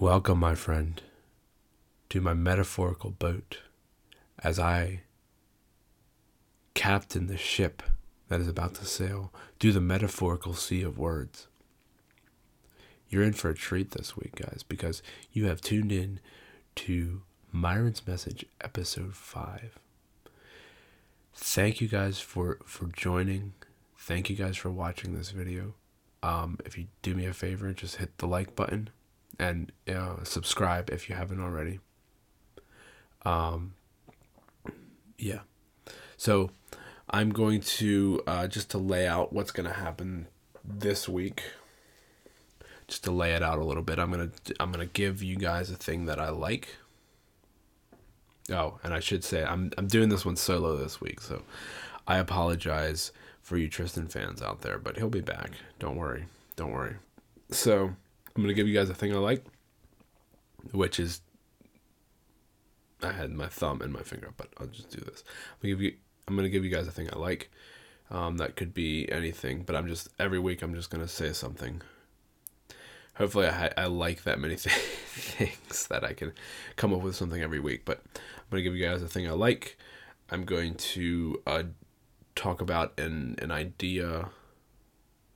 Welcome, my friend, to my metaphorical boat as I captain the ship that is about to sail through the metaphorical sea of words. You're in for a treat this week, guys, because you have tuned in to Myron's Message, Episode 5. Thank you guys for joining. Thank you guys for watching this video. If you do me a favor, just hit the like button and subscribe if you haven't already. Yeah. So I'm going to, just to lay out what's going to happen this week, just to lay it out a little bit, I'm going to give you guys a thing that I like. Oh, and I should say I'm doing this one solo this week, so I apologize for you Tristan fans out there, but he'll be back. Don't worry. So I'm gonna give you guys a thing I like, which is, I had my thumb and my finger up, but I'll just do this. I'm gonna give you guys a thing I like. That could be anything, but every week I'm just gonna say something. Hopefully I like that many things that I can come up with something every week. But I'm going to give you guys a thing I like. I'm going to talk about an idea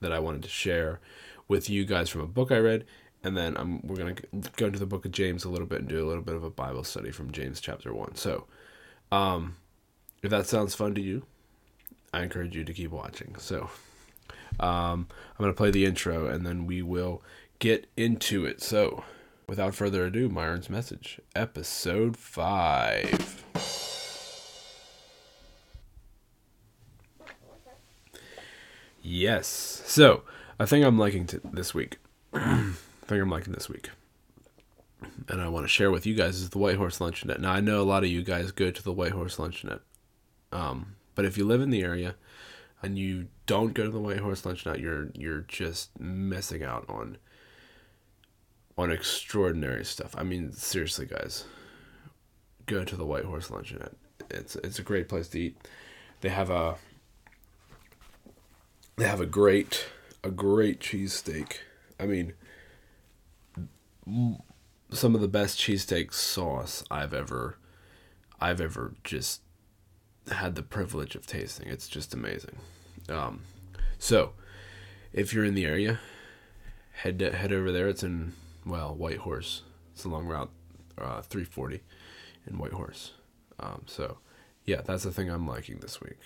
that I wanted to share with you guys from a book I read. And then we're going to go into the book of James a little bit and do a little bit of a Bible study from James chapter 1. So if that sounds fun to you, I encourage you to keep watching. So I'm going to play the intro and then we will get into it. So, without further ado, Myron's Message, Episode 5. Yes. So, I think I'm liking this week. And I want to share with you guys is the White Horse Luncheonette. Now, I know a lot of you guys go to the White Horse Luncheonette. But if you live in the area and you don't go to the White Horse Luncheonette, you're just missing out on extraordinary stuff. I mean, seriously, guys, go to the White Horse Luncheonette. It's a great place to eat. They have a great cheesesteak. I mean, some of the best cheesesteak sauce I've ever just had the privilege of tasting. It's just amazing. So if you're in the area, head over there. It's in White Horse. It's a long route, 340 in White Horse. So, yeah, that's the thing I'm liking this week.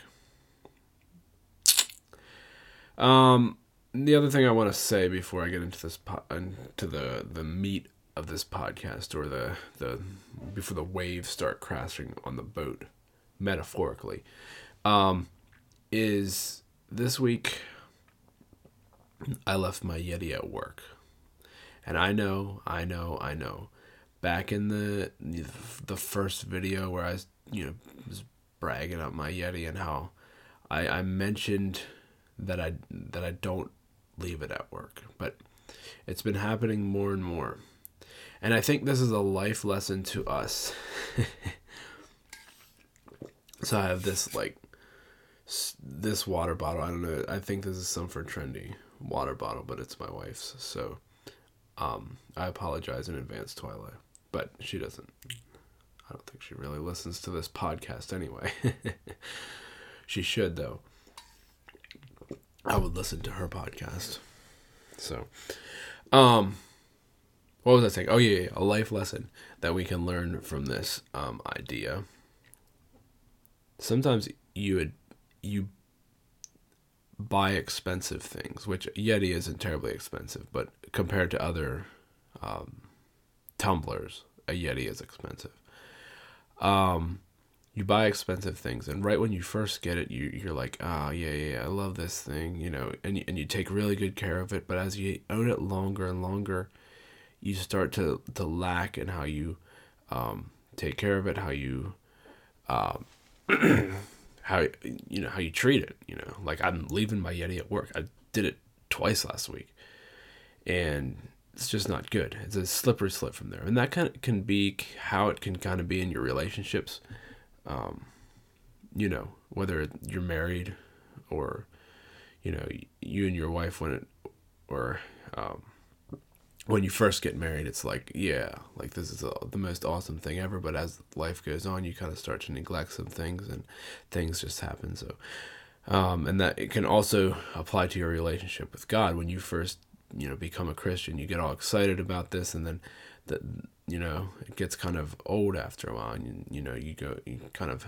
The other thing I want to say before I get into this into the meat of this podcast, or the before the waves start crashing on the boat, metaphorically, is this week I left my Yeti at work. And I know. Back in the first video where I was bragging up my Yeti and how I mentioned that I don't leave it at work, but it's been happening more and more. And I think this is a life lesson to us. So I have this this water bottle. I don't know. I think this is some for trendy water bottle, but it's my wife's. So. I apologize in advance, Twyla, but she doesn't. I don't think she really listens to this podcast anyway. She should, though. I would listen to her podcast. So, what was I saying? Oh, yeah, a life lesson that we can learn from this idea. Sometimes you buy expensive things, which Yeti isn't terribly expensive, but compared to other tumblers, a Yeti is expensive. You buy expensive things, and right when you first get it, you're like, oh, yeah, I love this thing, and you take really good care of it, but as you own it longer and longer, you start to lack in how you take care of it, how you... how you treat it, like I'm leaving my Yeti at work. I did it twice last week and it's just not good. It's a slippery slip from there. And that kind of can be how it can kind of be in your relationships. Whether you're married or, you and your wife, when you first get married, it's like, yeah, like this is the most awesome thing ever. But as life goes on, you kind of start to neglect some things and things just happen. So, and that it can also apply to your relationship with God. When you first, become a Christian, you get all excited about this, and then it gets kind of old after a while, and you kind of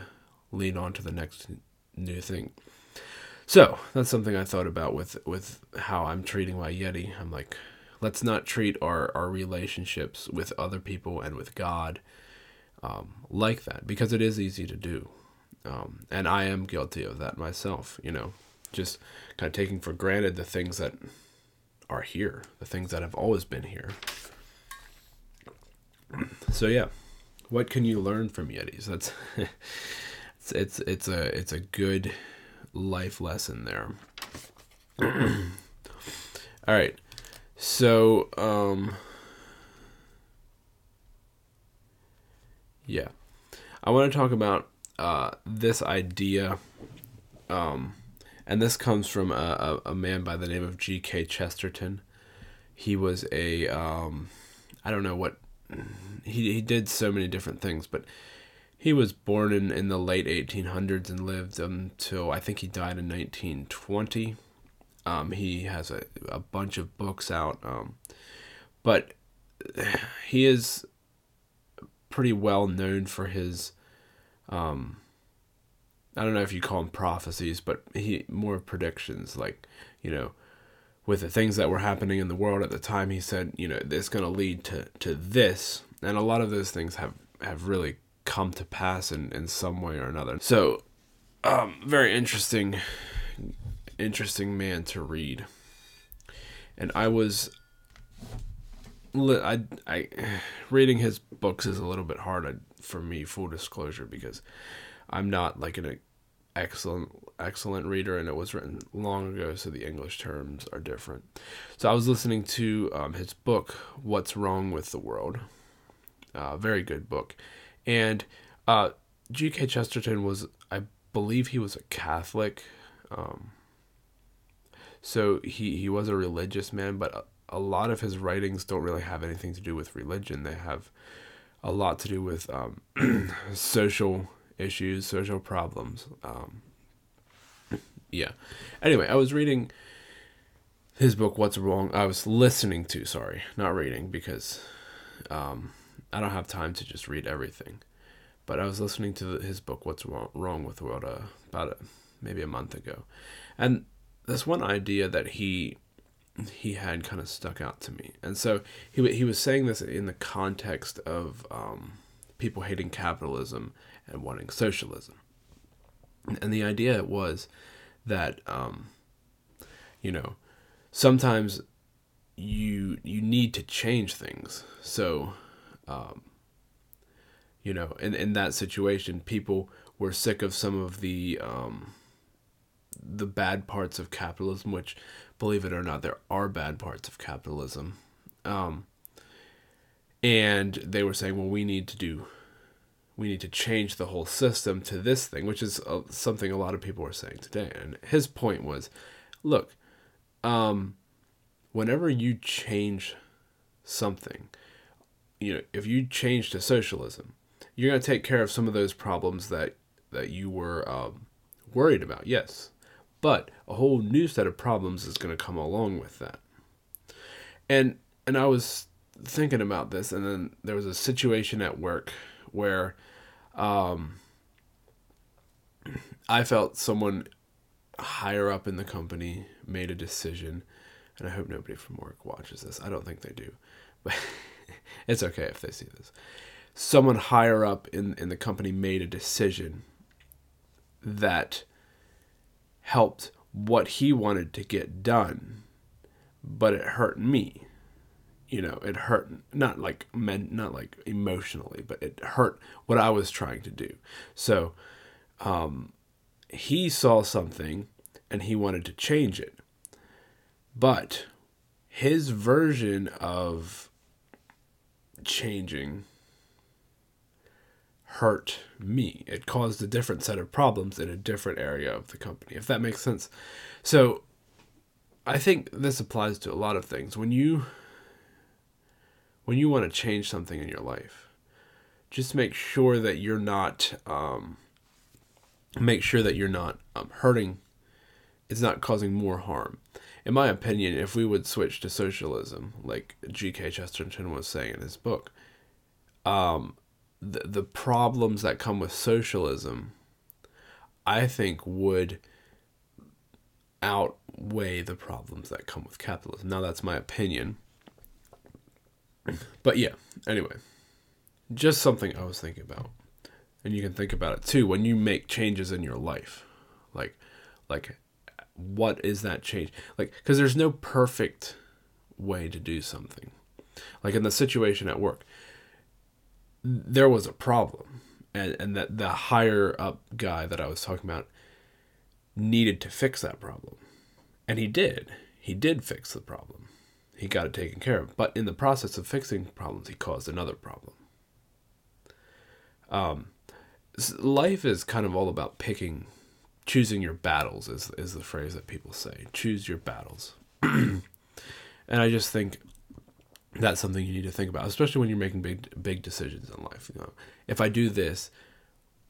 lean on to the next new thing. So that's something I thought about with how I'm treating my Yeti. I'm like, let's not treat our relationships with other people and with God like that, because it is easy to do. And I am guilty of that myself, just kind of taking for granted the things that are here, the things that have always been here. So yeah, what can you learn from Yetis? That's it's a good life lesson there. All right, so yeah, I want to talk about this idea, and this comes from a man by the name of G.K. Chesterton. He was a I don't know what. He did so many different things, but he was born in the late 1800s and lived until I think he died in 1920. He has a bunch of books out, but he is pretty well known for his I don't know if you call them prophecies, but he more predictions, like with the things that were happening in the world at the time. He said, it's going to lead to this. And a lot of those things have really come to pass in some way or another. So, very interesting man to read. And I reading his books is a little bit hard for me, full disclosure, because I'm not like an excellent reader, and it was written long ago, so the English terms are different. So I was listening to his book, What's Wrong with the World. Very good book. And G.K. Chesterton was, I believe he was a Catholic. So he was a religious man, but a lot of his writings don't really have anything to do with religion. They have a lot to do with social issues, social problems. Yeah. Anyway, I was reading his book, What's Wrong? I was listening to, sorry, not reading, because I don't have time to just read everything. But I was listening to his book, What's Wrong with the World, about maybe a month ago. And this one idea that he had kind of stuck out to me. And so he was saying this in the context of people hating capitalism and wanting socialism. And the idea was that, sometimes you need to change things. So, in that situation, people were sick of some of the bad parts of capitalism, which, believe it or not, there are bad parts of capitalism. And they were saying, well, we need to change the whole system to this thing, which is something a lot of people are saying today. And his point was, look, whenever you change something, if you change to socialism, you're going to take care of some of those problems that you were worried about, yes. But a whole new set of problems is going to come along with that. And I was thinking about this, and then there was a situation at work where I felt someone higher up in the company made a decision, and I hope nobody from work watches this. I don't think they do, but it's okay if they see this. Someone higher up in the company made a decision that helped what he wanted to get done, but it hurt me. It hurt, not like emotionally, but it hurt what I was trying to do. So, he saw something and he wanted to change it, but his version of changing hurt me. It caused a different set of problems in a different area of the company, if that makes sense. So I think this applies to a lot of things. When you when you want to change something in your life, just make sure that you're not hurting. It's not causing more harm. In my opinion, if we would switch to socialism, like G.K. Chesterton was saying in his book, the problems that come with socialism, I think, would outweigh the problems that come with capitalism. Now, that's my opinion. But yeah, anyway, just something I was thinking about. And you can think about it too when you make changes in your life. Like what is that change? Like, because there's no perfect way to do something. Like in the situation at work, there was a problem. And that the higher up guy that I was talking about needed to fix that problem. And he did. He did fix the problem. He got it taken care of. But in the process of fixing problems, he caused another problem. Life is kind of all about choosing your battles is the phrase that people say. Choose your battles. And I just think that's something you need to think about, especially when you're making big decisions in life. You know, if I do this,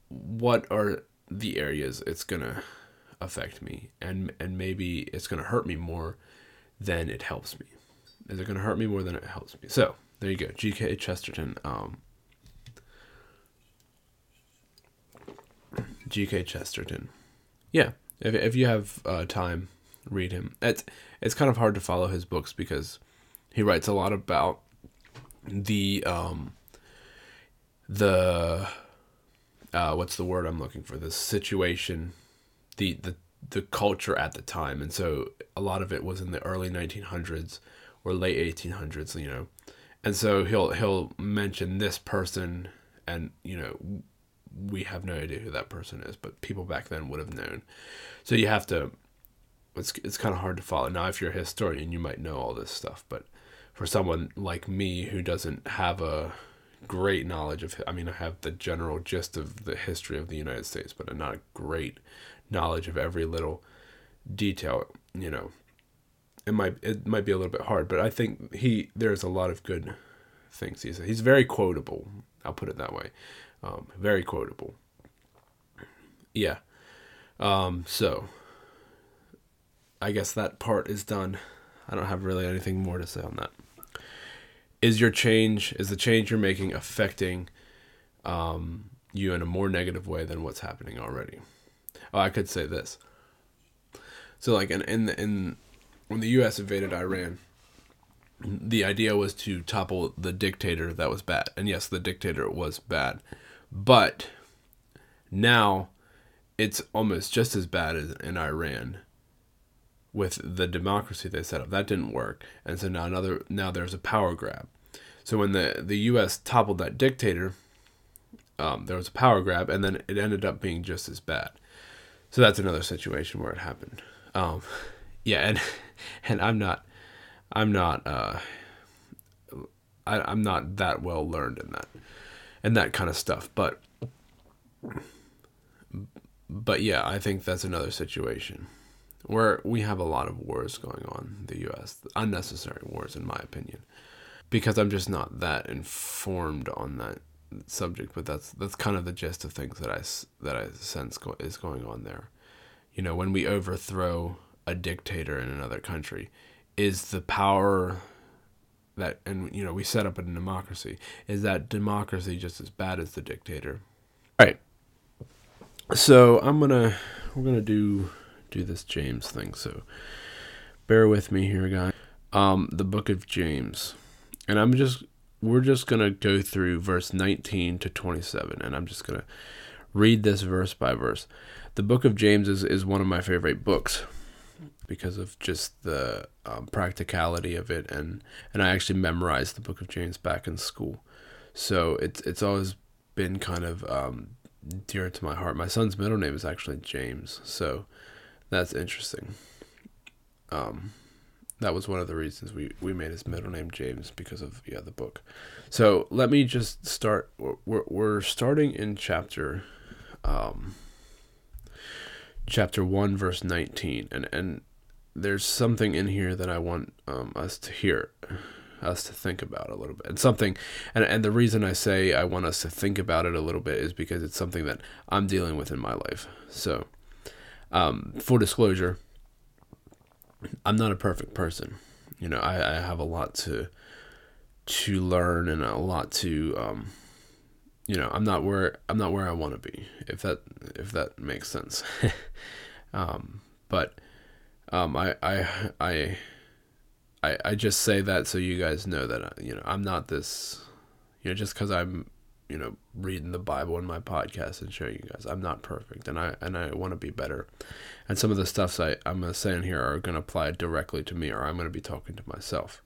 what are the areas it's going to affect me? And maybe it's going to hurt me more than it helps me. Is it going to hurt me more than it helps me? So there you go. G.K. Chesterton, G.K. Chesterton. Yeah, if you have time, read him. It's kind of hard to follow his books because he writes a lot about the what's the word I'm looking for? The situation, the culture at the time, and so a lot of it was in the early 1900s or late 1800s, you know, and so he'll mention this person, and you know, we have no idea who that person is, but people back then would have known. So you have to, it's kind of hard to follow. Now, if you're a historian, you might know all this stuff, but for someone like me who doesn't have a great knowledge of, I mean, I have the general gist of the history of the United States, but not a great knowledge of every little detail, you know, it might be a little bit hard, but I think there's a lot of good things he said. He's very quotable. I'll put it that way. Very quotable. Yeah. So I guess that part is done. I don't have really anything more to say on that. Is the change you're making affecting you in a more negative way than what's happening already? Oh, I could say this. So like when the US invaded Iran, the idea was to topple the dictator that was bad. And yes, the dictator was bad. But now it's almost just as bad as in Iran with the democracy they set up. That didn't work. And so now there's a power grab. So when the U.S. toppled that dictator, there was a power grab, and then it ended up being just as bad. So that's another situation where it happened. Yeah, and I'm not that well learned in that and that kind of stuff. But yeah, I think that's another situation where we have a lot of wars going on in the US, unnecessary wars in my opinion, because I'm just not that informed on that subject, but that's kind of the gist of things that I sense is going on there. You know, when we overthrow a dictator in another country, is the power that, and you know, we set up a democracy, is that democracy just as bad as the dictator? All right. So we're gonna do this James thing. So bear with me here, guys. The book of James, and we're just gonna go through verse 19 to 27, and I'm just gonna read this verse by verse. The book of James is one of my favorite books, because of just the practicality of it, and I actually memorized the book of James back in school, so it's always been kind of dear to my heart. My son's middle name is actually James, so that's interesting. That was one of the reasons we made his middle name James, because of the book. So let me just start. We're starting in chapter 1, verse 19, and there's something in here that I want us to hear. us to think about a little bit. It's something, and the reason I say I want us to think about it a little bit is because it's something that I'm dealing with in my life. So, for disclosure, I'm not a perfect person. You know, I have a lot to learn and a lot to, you know, I'm not where I want to be, if that makes sense. I just say that so you guys know that, you know, I'm not this, you know, just because I'm, you know, reading the Bible in my podcast and showing you guys, I'm not perfect, and I want to be better. And some of the stuffs I'm going to say in here are going to apply directly to me, or I'm going to be talking to myself,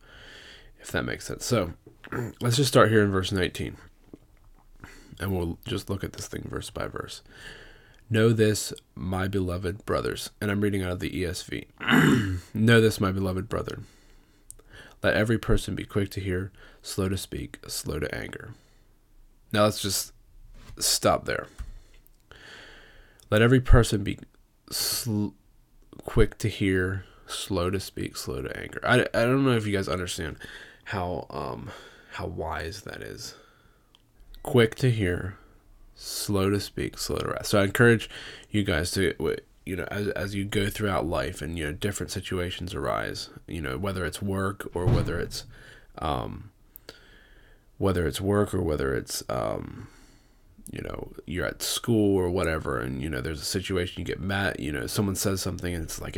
if that makes sense. So let's just start here in verse 19, and we'll just look at this thing verse by verse. Know this, my beloved brothers, and I'm reading out of the ESV. Know this, my beloved brother. Let every person be quick to hear, slow to speak, slow to anger. Now let's just stop there. Let every person be quick to hear, slow to speak, slow to anger. I don't know if you guys understand how wise that is. Quick to hear, slow to speak, slow to wrath. So I encourage you guys to, you know, as you go throughout life and, you know, different situations arise, you know, whether it's work or whether it's you know, you're at school or whatever, and, you know, there's a situation, you get mad, you know, someone says something and it's like,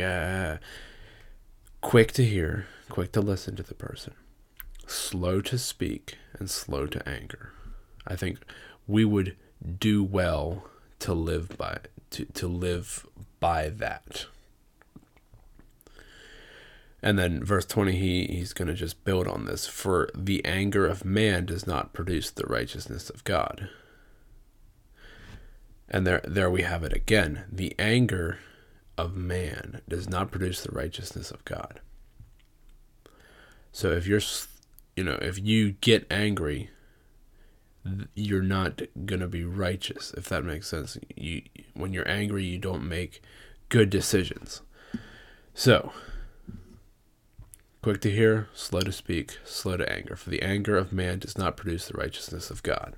quick to hear, quick to listen to the person, slow to speak, and slow to anger. I think we would do well to live by that. And then verse 20, he's going to just build on this. For the anger of man does not produce the righteousness of God. And there we have it again. The anger of man does not produce the righteousness of God. So if you get angry, you're not going to be righteous, if that makes sense. When you're angry, you don't make good decisions. So, quick to hear, slow to speak, slow to anger. For the anger of man does not produce the righteousness of God.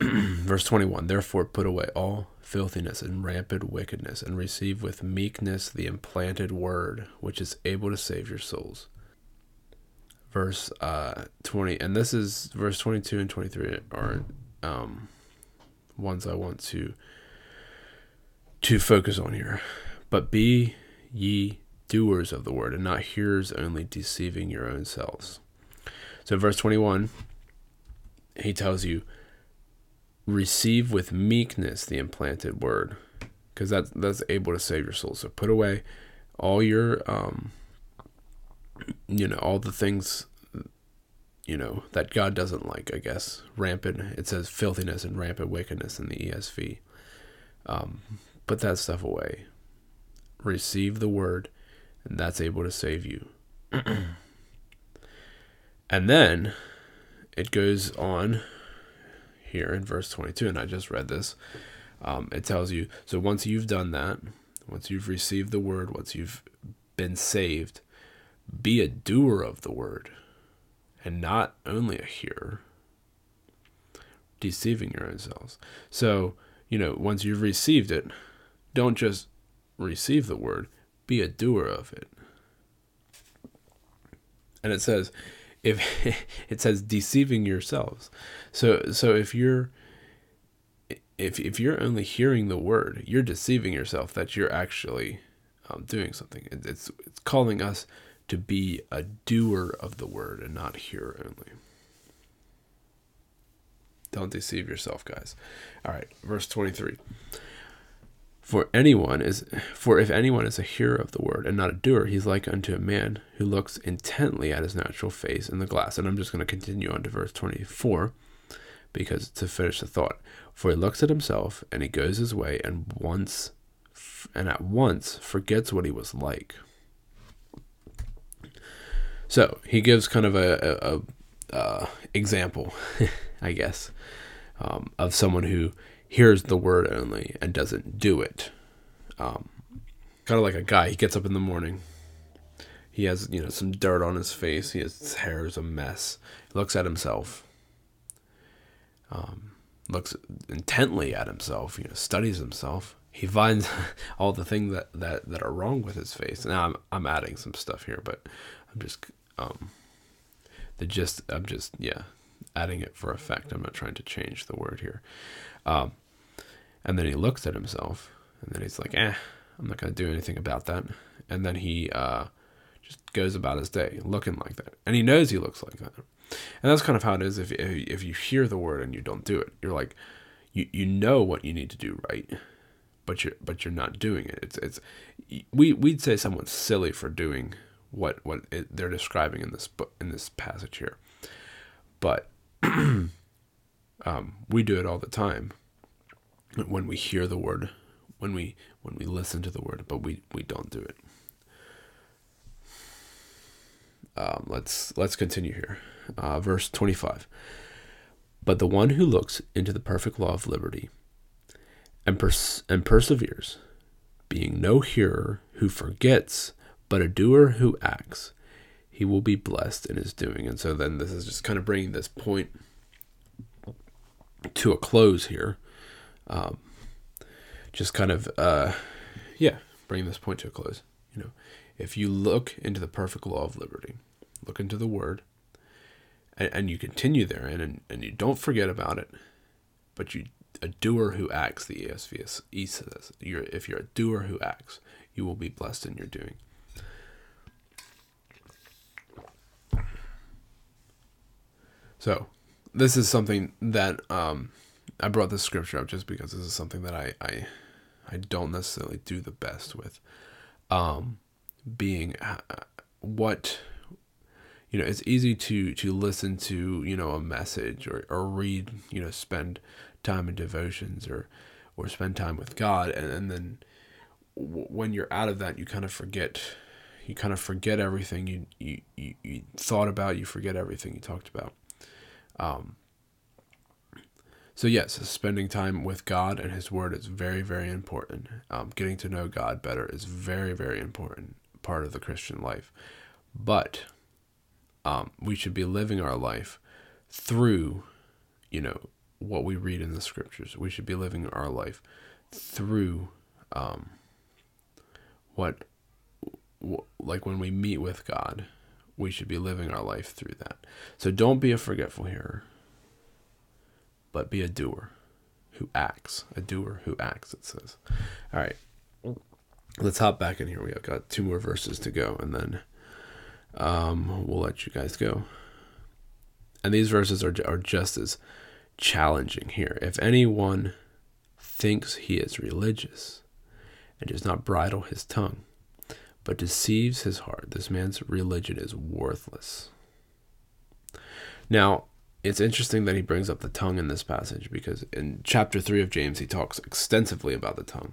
Verse 21, therefore put away all filthiness and rampant wickedness, and receive with meekness the implanted word, which is able to save your souls. Verse 20, and this is verse 22 and 23 are ones I want to focus on here. But be ye doers of the word, and not hearers only, deceiving your own selves. So verse 21, he tells you, receive with meekness the implanted word, because that's able to save your soul. So put away all your you know, all the things, you know, that God doesn't like, I guess. Rampant, it says filthiness and rampant wickedness in the ESV. Put that stuff away. Receive the word, and that's able to save you. And then it goes on here in verse 22, and I just read this. It tells you, so once you've done that, once you've received the word, once you've been saved, be a doer of the word, and not only a hearer, deceiving your own selves. So, you know, once you've received it, don't just receive the word, be a doer of it. And it says, deceiving yourselves. So if you're only hearing the word, you're deceiving yourself that you're actually doing something. It's calling us to be a doer of the word and not hearer only. Don't deceive yourself, guys. All right, verse 23. For if anyone is a hearer of the word and not a doer, he's like unto a man who looks intently at his natural face in the glass. And I'm just going to continue on to verse 24 because to finish the thought. For he looks at himself and he goes his way and at once forgets what he was like. So he gives kind of a example, I guess, of someone who hears the word only and doesn't do it. Kind of like a guy, he gets up in the morning, He has, some dirt on his face. His hair is a mess. He looks at himself. Looks intently at himself, studies himself. He finds all the things that are wrong with his face. Now I'm adding some stuff here, but I'm just adding it for effect. I'm not trying to change the word here. And then he looks at himself, and then he's like, I'm not gonna do anything about that. And then he just goes about his day looking like that, and he knows he looks like that. And that's kind of how it is if you hear the word and you don't do it. You're like, you know what you need to do right, but you're not doing it. It's we'd say someone's silly for doing what they're describing in this book, in this passage here. But we do it all the time when we hear the word, when we listen to the word, but we don't do it. Let's continue here. Verse 25. But the one who looks into the perfect law of liberty and perseveres, being no hearer who forgets, but a doer who acts, he will be blessed in his doing. And so then this is just kind of bringing this point to a close here. Bringing this point to a close. If you look into the perfect law of liberty, look into the word, and you continue there, and you don't forget about it, but a doer who acts, the ESV says, if you're a doer who acts, you will be blessed in your doing. So this is something that I brought this scripture up just because this is something that I don't necessarily do the best with. It's easy to listen to, a message or read, spend time in devotions or spend time with God. And then when you're out of that, you kind of forget everything you thought about, you forget everything you talked about. So yes, spending time with God and his word is very, very important. Getting to know God better is very, very important part of the Christian life. But we should be living our life through, what we read in the scriptures. We should be living our life through like when we meet with God, we should be living our life through that. So don't be a forgetful hearer, but be a doer who acts. A doer who acts, it says. All right, let's hop back in here. We have got two more verses to go, and then we'll let you guys go. And these verses are just as challenging here. If anyone thinks he is religious and does not bridle his tongue, but deceives his heart, this man's religion is worthless. Now, it's interesting that he brings up the tongue in this passage, because in chapter 3 of James, he talks extensively about the tongue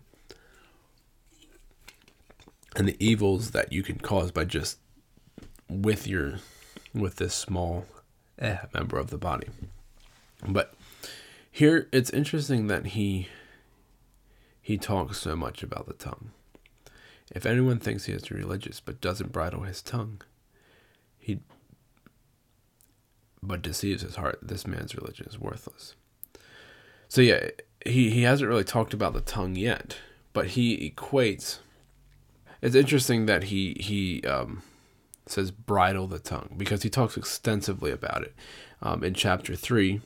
and the evils that you can cause by just with this small member of the body. But here it's interesting that he talks so much about the tongue. If anyone thinks he is religious but doesn't bridle his tongue, but deceives his heart, this man's religion is worthless. So yeah, he hasn't really talked about the tongue yet, but he equates. It's interesting that he says bridle the tongue, because he talks extensively about it. In chapter 3,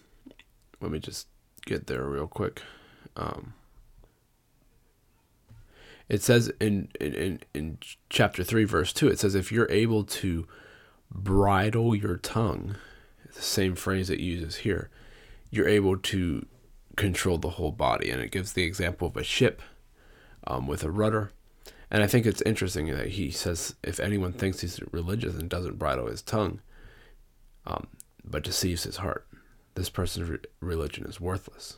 let me just get there real quick. It says in chapter 3, verse 2, it says, if you're able to bridle your tongue, the same phrase it uses here, you're able to control the whole body. And it gives the example of a ship with a rudder. And I think it's interesting that he says, if anyone thinks he's religious and doesn't bridle his tongue, but deceives his heart, this person's religion is worthless.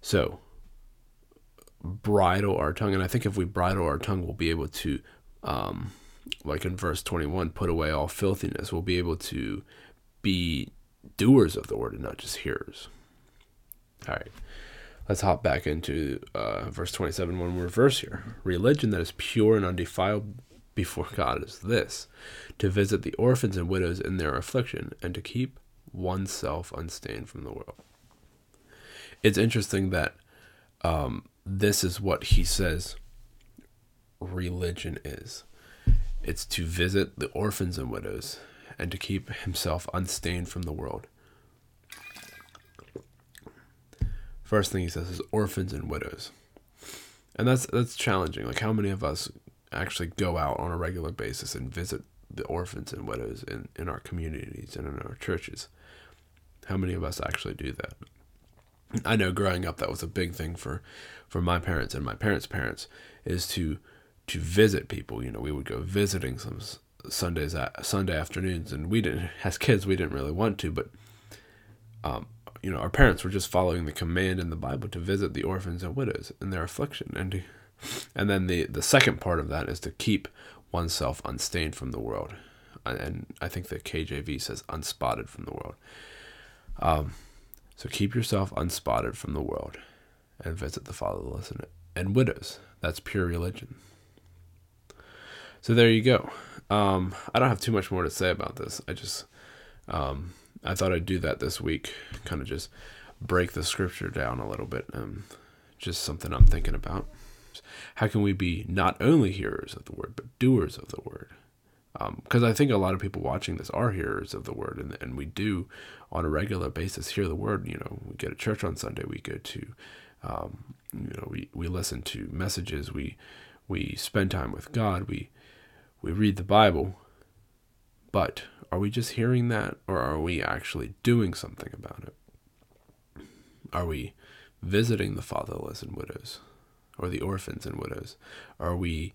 So, bridle our tongue. And I think if we bridle our tongue, we'll be able to, like in verse 21, put away all filthiness. We'll be able to be doers of the word and not just hearers. All right. Let's hop back into verse 27, one more verse here. Religion that is pure and undefiled before God is this, to visit the orphans and widows in their affliction, and to keep oneself unstained from the world. It's interesting that this is what he says religion is. It's to visit the orphans and widows and to keep himself unstained from the world. First thing he says is orphans and widows. And that's challenging. Like, how many of us actually go out on a regular basis and visit the orphans and widows in our communities and in our churches? How many of us actually do that? I know growing up that was a big thing for my parents and my parents' parents, is to visit people. You know, we would go visiting some Sunday afternoons, and we didn't, as kids, we didn't really want to, but you know, our parents were just following the command in the Bible to visit the orphans and widows in their affliction, and then the second part of that is to keep oneself unstained from the world, and I think the KJV says unspotted from the world. So keep yourself unspotted from the world and visit the fatherless and widows. That's pure religion. So there you go. I don't have too much more to say about this. I just, I thought I'd do that this week, kind of just break the scripture down a little bit. Just something I'm thinking about. How can we be not only hearers of the word, but doers of the word? Because I think a lot of people watching this are hearers of the word, and we do on a regular basis hear the word. You know, we go to church on Sunday, we go to, you know, we listen to messages, we spend time with God, we read the Bible. But are we just hearing that, or are we actually doing something about it? Are we visiting the fatherless and widows, or the orphans and widows? Are we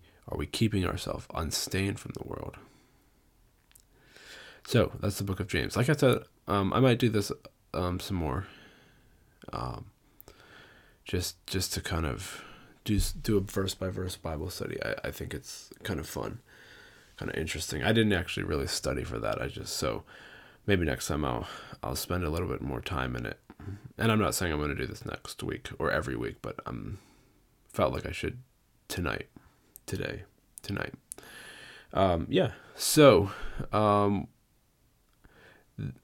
keeping ourselves unstained from the world? So that's the book of James. Like I said, I might do this some more, just to kind of do a verse by verse Bible study. I think it's kind of fun, kind of interesting. I didn't actually really study for that. So maybe next time I'll spend a little bit more time in it. And I'm not saying I'm going to do this next week or every week, but felt like I should tonight.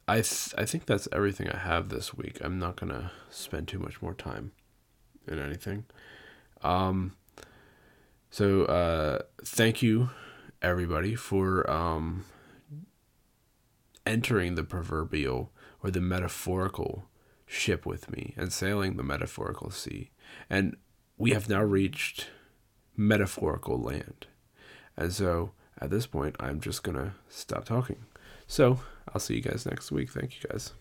I think that's everything I have this week. I'm not gonna spend too much more time in anything. Thank you everybody for entering the proverbial or the metaphorical ship with me and sailing the metaphorical sea, and we have now reached metaphorical land. And so at this point, I'm just going to stop talking. So I'll see you guys next week. Thank you guys.